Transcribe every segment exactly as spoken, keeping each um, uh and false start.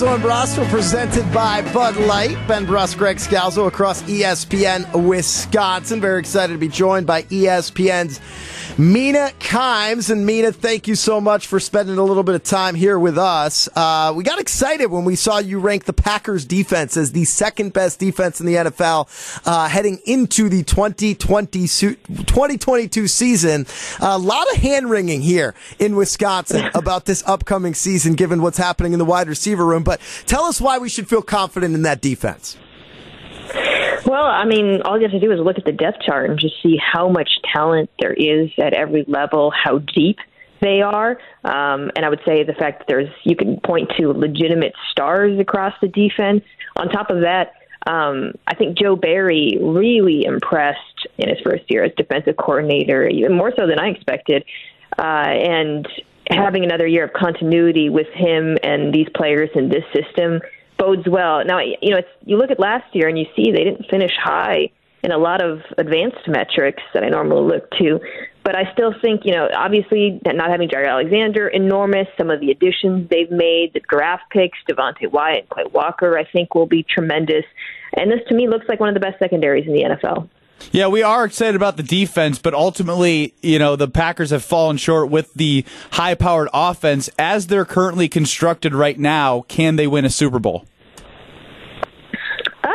Scalzo and Brust were presented by Bud Light. Ben Brust, Greg Scalzo across E S P N Wisconsin. Very excited to be joined by E S P N's Mina Kimes. And Mina, thank you so much for spending a little bit of time here with us. Uh, we got excited when we saw you rank the Packers defense as the second best defense in the N F L uh, heading into the twenty twenty-two season. A lot of hand-wringing here in Wisconsin about this upcoming season, given what's happening in the wide receiver room. But tell us why we should feel confident in that defense. Well, I mean, all you have to do is look at the depth chart and just see how much talent there is at every level, how deep they are. Um, and I would say the fact that there's, you can point to legitimate stars across the defense. On top of that, um, I think Joe Barry really impressed in his first year as defensive coordinator, even more so than I expected. Uh, and having another year of continuity with him and these players in this system bodes well. Now, you know, it's, you look at last year and you see they didn't finish high in a lot of advanced metrics that I normally look to. But I still think, you know, obviously not having Jaire Alexander, enormous. Some of the additions they've made, the draft picks, Devontae Wyatt, Quay Walker, I think will be tremendous. And this, to me, looks like one of the best secondaries in the N F L. Yeah, we are excited about the defense, but ultimately, you know, the Packers have fallen short with the high-powered offense. As they're currently constructed right now, can they win a Super Bowl? Uh,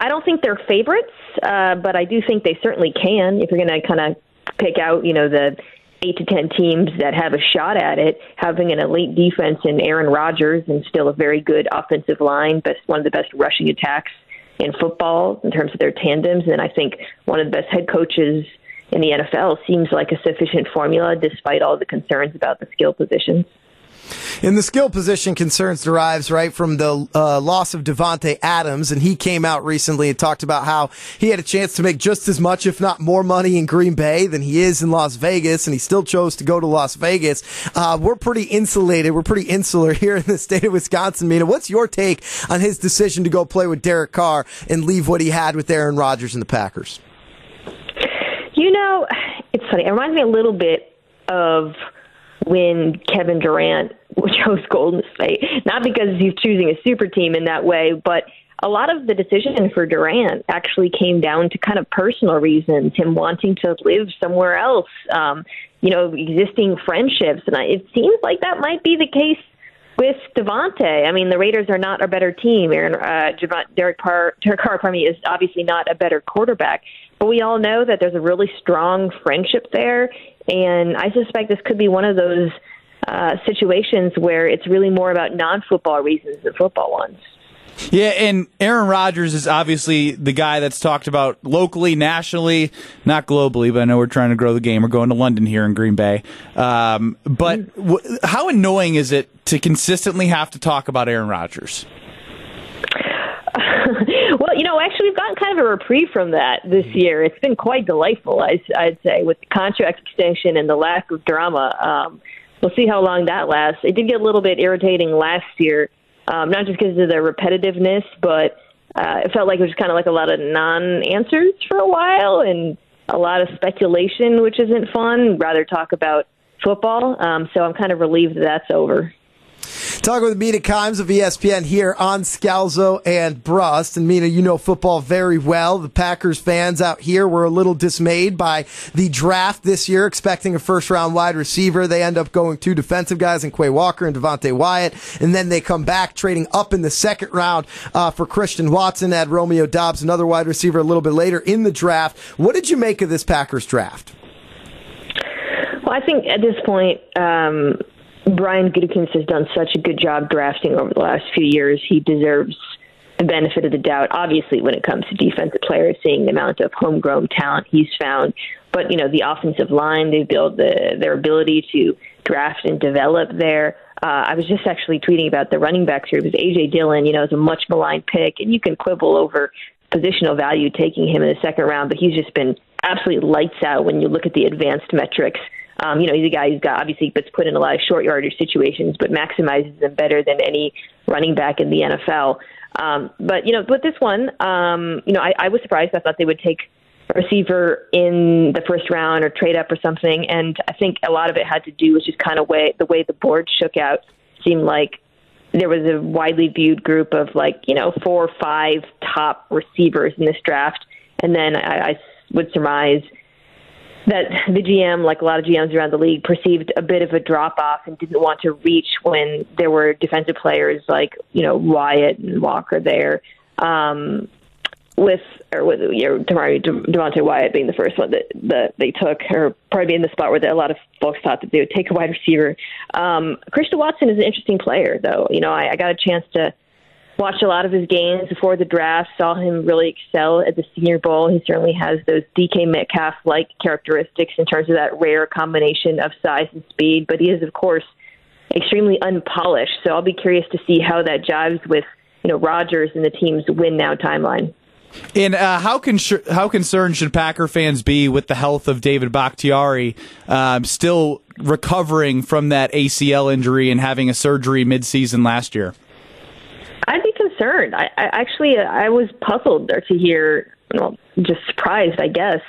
I don't think they're favorites, uh, but I do think they certainly can. If you're going to kind of pick out, you know, the eight to ten teams that have a shot at it, having an elite defense in Aaron Rodgers and still a very good offensive line, but one of the best rushing attacks in football in terms of their tandems, and I think one of the best head coaches in the N F L seems like a sufficient formula despite all the concerns about the skill positions. And the skill position concerns derives right from the uh, loss of Davante Adams, and he came out recently and talked about how he had a chance to make just as much, if not more money in Green Bay than he is in Las Vegas, and he still chose to go to Las Vegas. Uh, we're pretty insulated. We're pretty insular here in the state of Wisconsin. Mina, what's your take on his decision to go play with Derek Carr and leave what he had with Aaron Rodgers and the Packers? You know, it's funny. It reminds me a little bit of when Kevin Durant chose Golden State, not because he's choosing a super team in that way, but a lot of the decision for Durant actually came down to kind of personal reasons, him wanting to live somewhere else, um, you know, existing friendships. And I, it seems like that might be the case with Devontae. I mean, the Raiders are not a better team. Aaron, uh, Javon, Derek Carr, Derek Carr, pardon me, is obviously not a better quarterback. But we all know that there's a really strong friendship there, and I suspect this could be one of those uh, situations where it's really more about non-football reasons than football ones. Yeah, and Aaron Rodgers is obviously the guy that's talked about locally, nationally, not globally, but I know we're trying to grow the game. We're going to London here in Green Bay. Um, but w- how annoying is it to consistently have to talk about Aaron Rodgers? Well, you know, actually, we've gotten kind of a reprieve from that this year. It's been quite delightful, I, I'd say, with the contract extension and the lack of drama. Um, we'll see how long that lasts. It did get a little bit irritating last year, um, not just because of the repetitiveness, but uh, it felt like it was kind of like a lot of non-answers for a while and a lot of speculation, which isn't fun. I'd rather talk about football. Um, so I'm kind of relieved that that's over. Talking with Mina Kimes of E S P N here on Scalzo and Brust. And Mina, you know football very well. The Packers fans out here were a little dismayed by the draft this year, expecting a first-round wide receiver. They end up going two defensive guys in Quay Walker and Devontae Wyatt. And then they come back trading up in the second round uh, for Christian Watson, add Romeo Doubs, another wide receiver a little bit later in the draft. What did you make of this Packers draft? Well, I think at this point um, – Brian Gutekunst has done such a good job drafting over the last few years. He deserves the benefit of the doubt, obviously, when it comes to defensive players, seeing the amount of homegrown talent he's found. But, you know, the offensive line, they build the, their ability to draft and develop there. Uh, I was just actually tweeting about the running backs here because A J. Dillon, you know, is a much maligned pick, and you can quibble over positional value taking him in the second round, but he's just been absolutely lights out when you look at the advanced metrics. Um, you know, he's a guy who's got, obviously gets put in a lot of short yardage situations, but maximizes them better than any running back in the N F L. Um, but, you know, with this one, um, you know, I, I was surprised. I thought they would take a receiver in the first round or trade up or something. And I think a lot of it had to do with just kind of way, the way the board shook out. It seemed like there was a widely viewed group of, like, you know, four or five top receivers in this draft. And then I, I would surmise that the G M, like a lot of G Ms around the league, perceived a bit of a drop-off and didn't want to reach when there were defensive players like, you know, Wyatt and Walker there. Um, with or with you know, Tamari, Devontae Wyatt being the first one that, that they took, or probably being the spot where a lot of folks thought that they would take a wide receiver. Um, Christian Watson is an interesting player, though. You know, I, I got a chance to watch a lot of his games before the draft, saw him really excel at the Senior Bowl. He certainly has those D K Metcalf-like characteristics in terms of that rare combination of size and speed, but he is, of course, extremely unpolished. So I'll be curious to see how that jives with, you know, Rodgers and the team's win-now timeline. And uh, how con- how concerned should Packer fans be with the health of David Bakhtiari, um, still recovering from that A C L injury and having a surgery midseason last year? I'd be concerned. I, I actually, I was puzzled to hear, well, just surprised, I guess,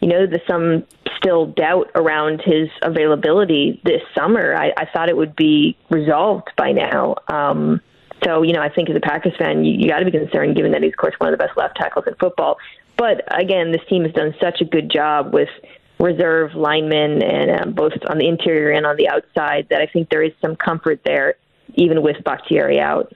you know, there's some still doubt around his availability this summer. I, I thought it would be resolved by now. Um, so, you know, I think as a Packers fan, you, you got to be concerned, given that he's, of course, one of the best left tackles in football. But, again, this team has done such a good job with reserve linemen and um, both on the interior and on the outside that I think there is some comfort there, even with Bakhtiari out.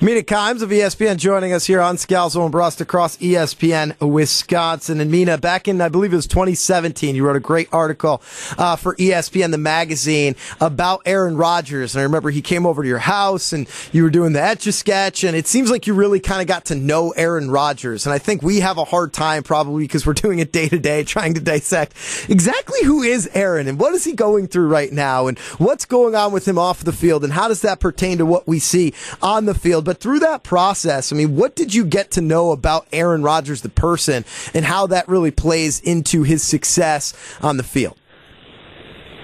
Mina Kimes of E S P N joining us here on Scalzo and Brust across E S P N Wisconsin. And Mina, back in, I believe it was twenty seventeen, you wrote a great article uh, for E S P N, the magazine, about Aaron Rodgers. And I remember he came over to your house and you were doing the Etch-a-Sketch, and it seems like you really kind of got to know Aaron Rodgers. And I think we have a hard time, probably because we're doing it day to day, trying to dissect exactly who is Aaron and what is he going through right now and what's going on with him off the field and how does that pertain to what we see on the field. But through that process, I mean, what did you get to know about Aaron Rodgers, the person, and how that really plays into his success on the field?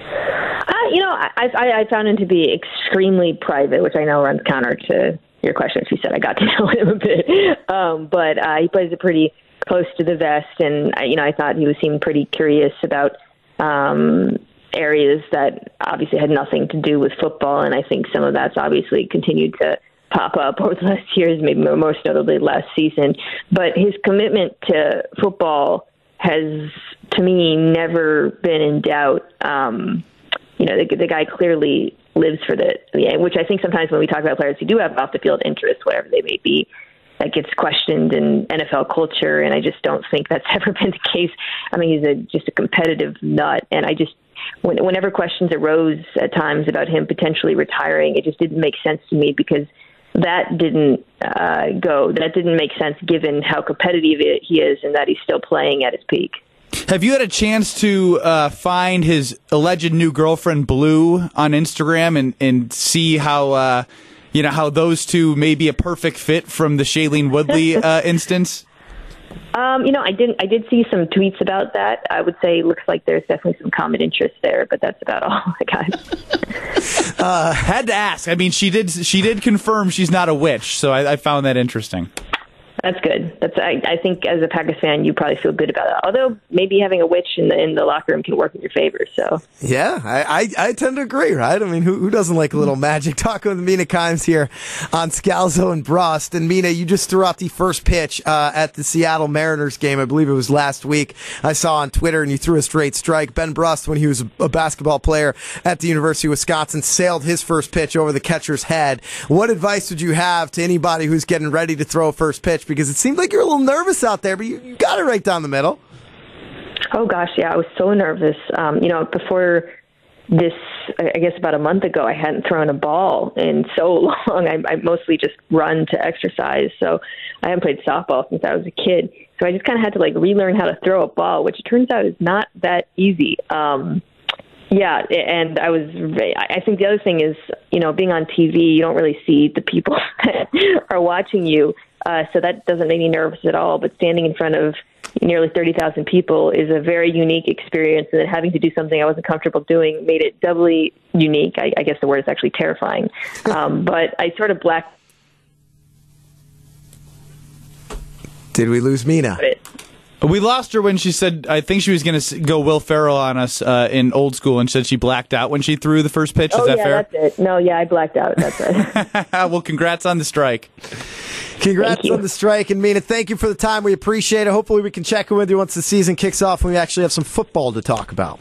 Uh, you know, I, I, I found him to be extremely private, which I know runs counter to your question. She said I got to know him a bit, um, but uh, he plays it pretty close to the vest, and you know, I thought he was seemed pretty curious about um, areas that obviously had nothing to do with football, and I think some of that's obviously continued to pop up over the last years, maybe most notably last season. But his commitment to football has, to me, never been in doubt. Um, you know, the, the guy clearly lives for the, which I think sometimes when we talk about players who do have off-the-field interests, whatever they may be, that gets questioned in N F L culture, and I just don't think that's ever been the case. I mean, he's a, just a competitive nut, and I just, when, whenever questions arose at times about him potentially retiring, it just didn't make sense to me because that didn't uh, go. That didn't make sense given how competitive he is and that he's still playing at his peak. Have you had a chance to uh, find his alleged new girlfriend, Blue, on Instagram and, and see how uh, you know how those two may be a perfect fit from the Shailene Woodley uh, instance? Um, you know, I didn't. I did see some tweets about that. I would say it looks like there's definitely some common interest there, but that's about all I got. uh, had to ask. I mean, she did. She did confirm she's not a witch, so I, I found that interesting. That's good. That's. I, I think as a Packers fan, you probably feel good about that. Although maybe having a witch in the in the locker room can work in your favor. So yeah, I, I, I tend to agree. Right? I mean, who, who doesn't like a little magic? Talking with Mina Kimes here on Scalzo and Brust. And Mina, you just threw out the first pitch uh, at the Seattle Mariners game. I believe it was last week. I saw on Twitter, and you threw a straight strike. Ben Brust, when he was a basketball player at the University of Wisconsin, sailed his first pitch over the catcher's head. What advice would you have to anybody who's getting ready to throw a first pitch? Because it seems like you're a little nervous out there, but you, you got it right down the middle. Oh, gosh, yeah, I was so nervous. Um, you know, before this, I guess about a month ago, I hadn't thrown a ball in so long. I, I mostly just run to exercise, so I haven't played softball since I was a kid. So I just kind of had to, like, relearn how to throw a ball, which it turns out is not that easy. Um, yeah, and I was – I think the other thing is, you know, being on T V, you don't really see the people that are watching you. Uh, so that doesn't make me nervous at all. But standing in front of nearly thirty thousand people is a very unique experience. And then having to do something I wasn't comfortable doing made it doubly unique. I, I guess the word is actually terrifying. Um, but I sort of blacked. Did we lose Mina? We lost her when she said, I think she was going to go Will Ferrell on us uh, in Old School, and said she blacked out when she threw the first pitch. Is oh, that yeah, fair? That's it. No, yeah, I blacked out. That's right. Well, congrats on the strike. Congrats on the strike. And Mina, thank you for the time. We appreciate it. Hopefully we can check in with you once the season kicks off and we actually have some football to talk about.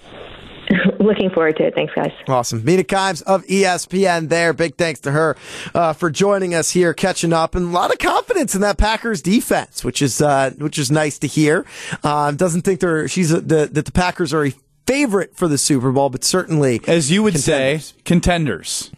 Looking forward to it. Thanks, guys. Awesome. Mina Kimes of E S P N there. Big thanks to her uh, for joining us here, catching up. And a lot of confidence in that Packers defense, which is uh, which is nice to hear. Uh, doesn't think they're, she's uh, the, that the Packers are a favorite for the Super Bowl, but certainly, as you would contenders. say, contenders.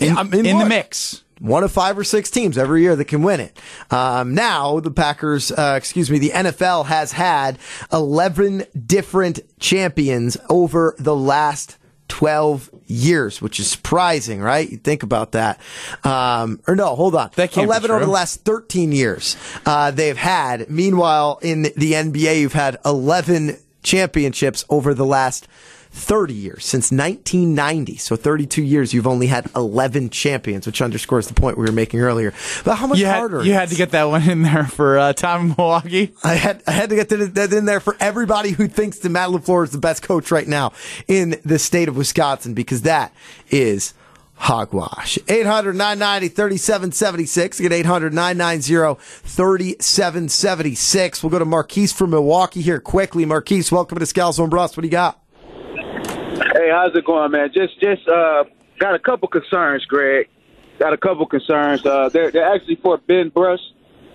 In, I mean, in the mix. One of five or six teams every year that can win it. Um, now the Packers, uh, excuse me, the N F L has had eleven different champions over the last twelve years, which is surprising, right? You think about that. Um, or no, hold on. That can't eleven be true. Over the last thirteen years, uh, they've had. Meanwhile, in the N B A, you've had eleven championships over the last thirty years, since nineteen ninety. So thirty-two years, you've only had eleven champions, which underscores the point we were making earlier. But how much you had, harder? You had to get that one in there for uh, Tom Milwaukee. I had I had to get that in there for everybody who thinks that Matt LaFleur is the best coach right now in the state of Wisconsin, because that is hogwash. eight hundred, nine ninety, thirty-seven seventy-six. Get eight hundred, nine ninety, thirty-seven seventy-six. We'll go to Marquise from Milwaukee here quickly. Marquise, welcome to Scalzo and Brust. What do you got? Hey, how's it going, man? Just, just uh, got a couple concerns, Greg. Got a couple concerns. Uh, they're, they're actually for Ben Brust.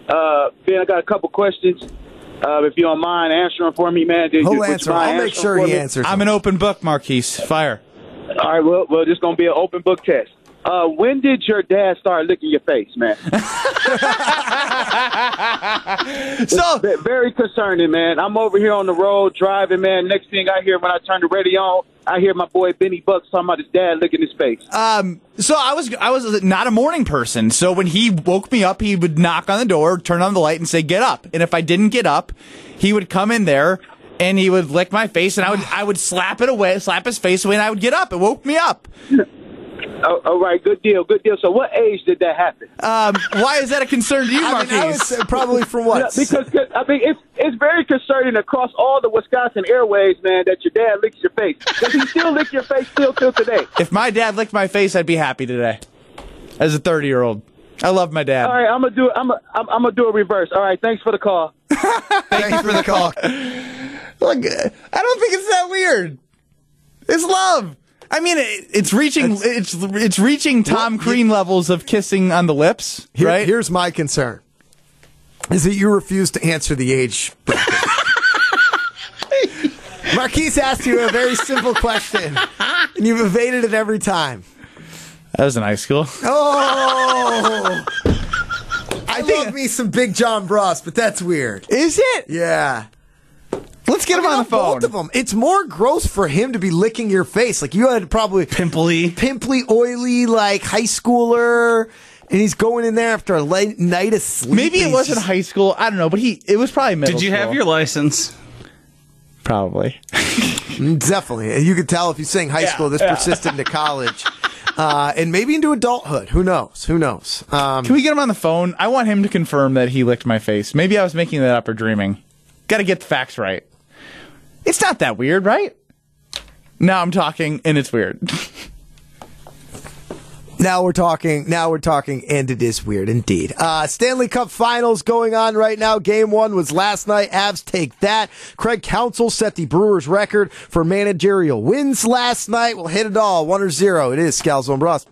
Uh, Ben, I got a couple questions. Uh, if you don't mind answering for me, man. Did, He'll answer. I'll make sure he me? answers. I'm an open book, Marquise. Fire. All right, well, well, this is going to be an open book test. Uh, when did your dad start licking your face, man? So very concerning, man. I'm over here on the road driving, man. Next thing I hear when I turn the radio on, I hear my boy Benny Bucks talking about his dad licking his face. Um, so I was I was not a morning person. So when he woke me up, he would knock on the door, turn on the light, and say, "Get up." And if I didn't get up, he would come in there and he would lick my face, and I would I would slap it away, slap his face away, and I would get up. It woke me up. Oh, all right, good deal, good deal. So what age did that happen? Um, why is that a concern to you, Marquise? I mean, I would say probably for what? Yeah, because, I mean, it's it's very concerning across all the Wisconsin airways, man, that your dad licks your face. Does he still lick your face still till today? If my dad licked my face, I'd be happy today as a thirty-year-old. I love my dad. All right, I'm going to do I'm, I'm, I'm gonna do a reverse. All right, thanks for the call. Thank you for the call. Look, I don't think it's that weird. It's love. I mean, it, it's reaching it's, it's it's reaching Tom Crean levels of kissing on the lips, here, right? Here's my concern, is that you refuse to answer the age bracket. Marquise asked you a very simple question, and you've evaded it every time. That was in high school. Oh! I, I think, love me some Big John Brust, but that's weird. Is it? Yeah. Let's get him on the phone. Both of them. It's more gross for him to be licking your face. Like, you had probably pimply, pimply, oily, like high schooler, and he's going in there after a late night of sleep. Maybe it wasn't just high school. I don't know, but he it was probably middle school. Did you school. have your license? Probably. Definitely. You could tell if he's saying high yeah, school. This yeah. persists into college, uh, and maybe into adulthood. Who knows? Who knows? Um, Can we get him on the phone? I want him to confirm that he licked my face. Maybe I was making that up or dreaming. Got to get the facts right. It's not that weird, right? Now I'm talking, and it's weird. Now we're talking, now we're talking, and it is weird indeed. Uh, Stanley Cup Finals going on right now. Game one was last night. Avs take that. Craig Counsell set the Brewers record for managerial wins last night. We'll hit it all, one or zero. It is Scalzo and Brust.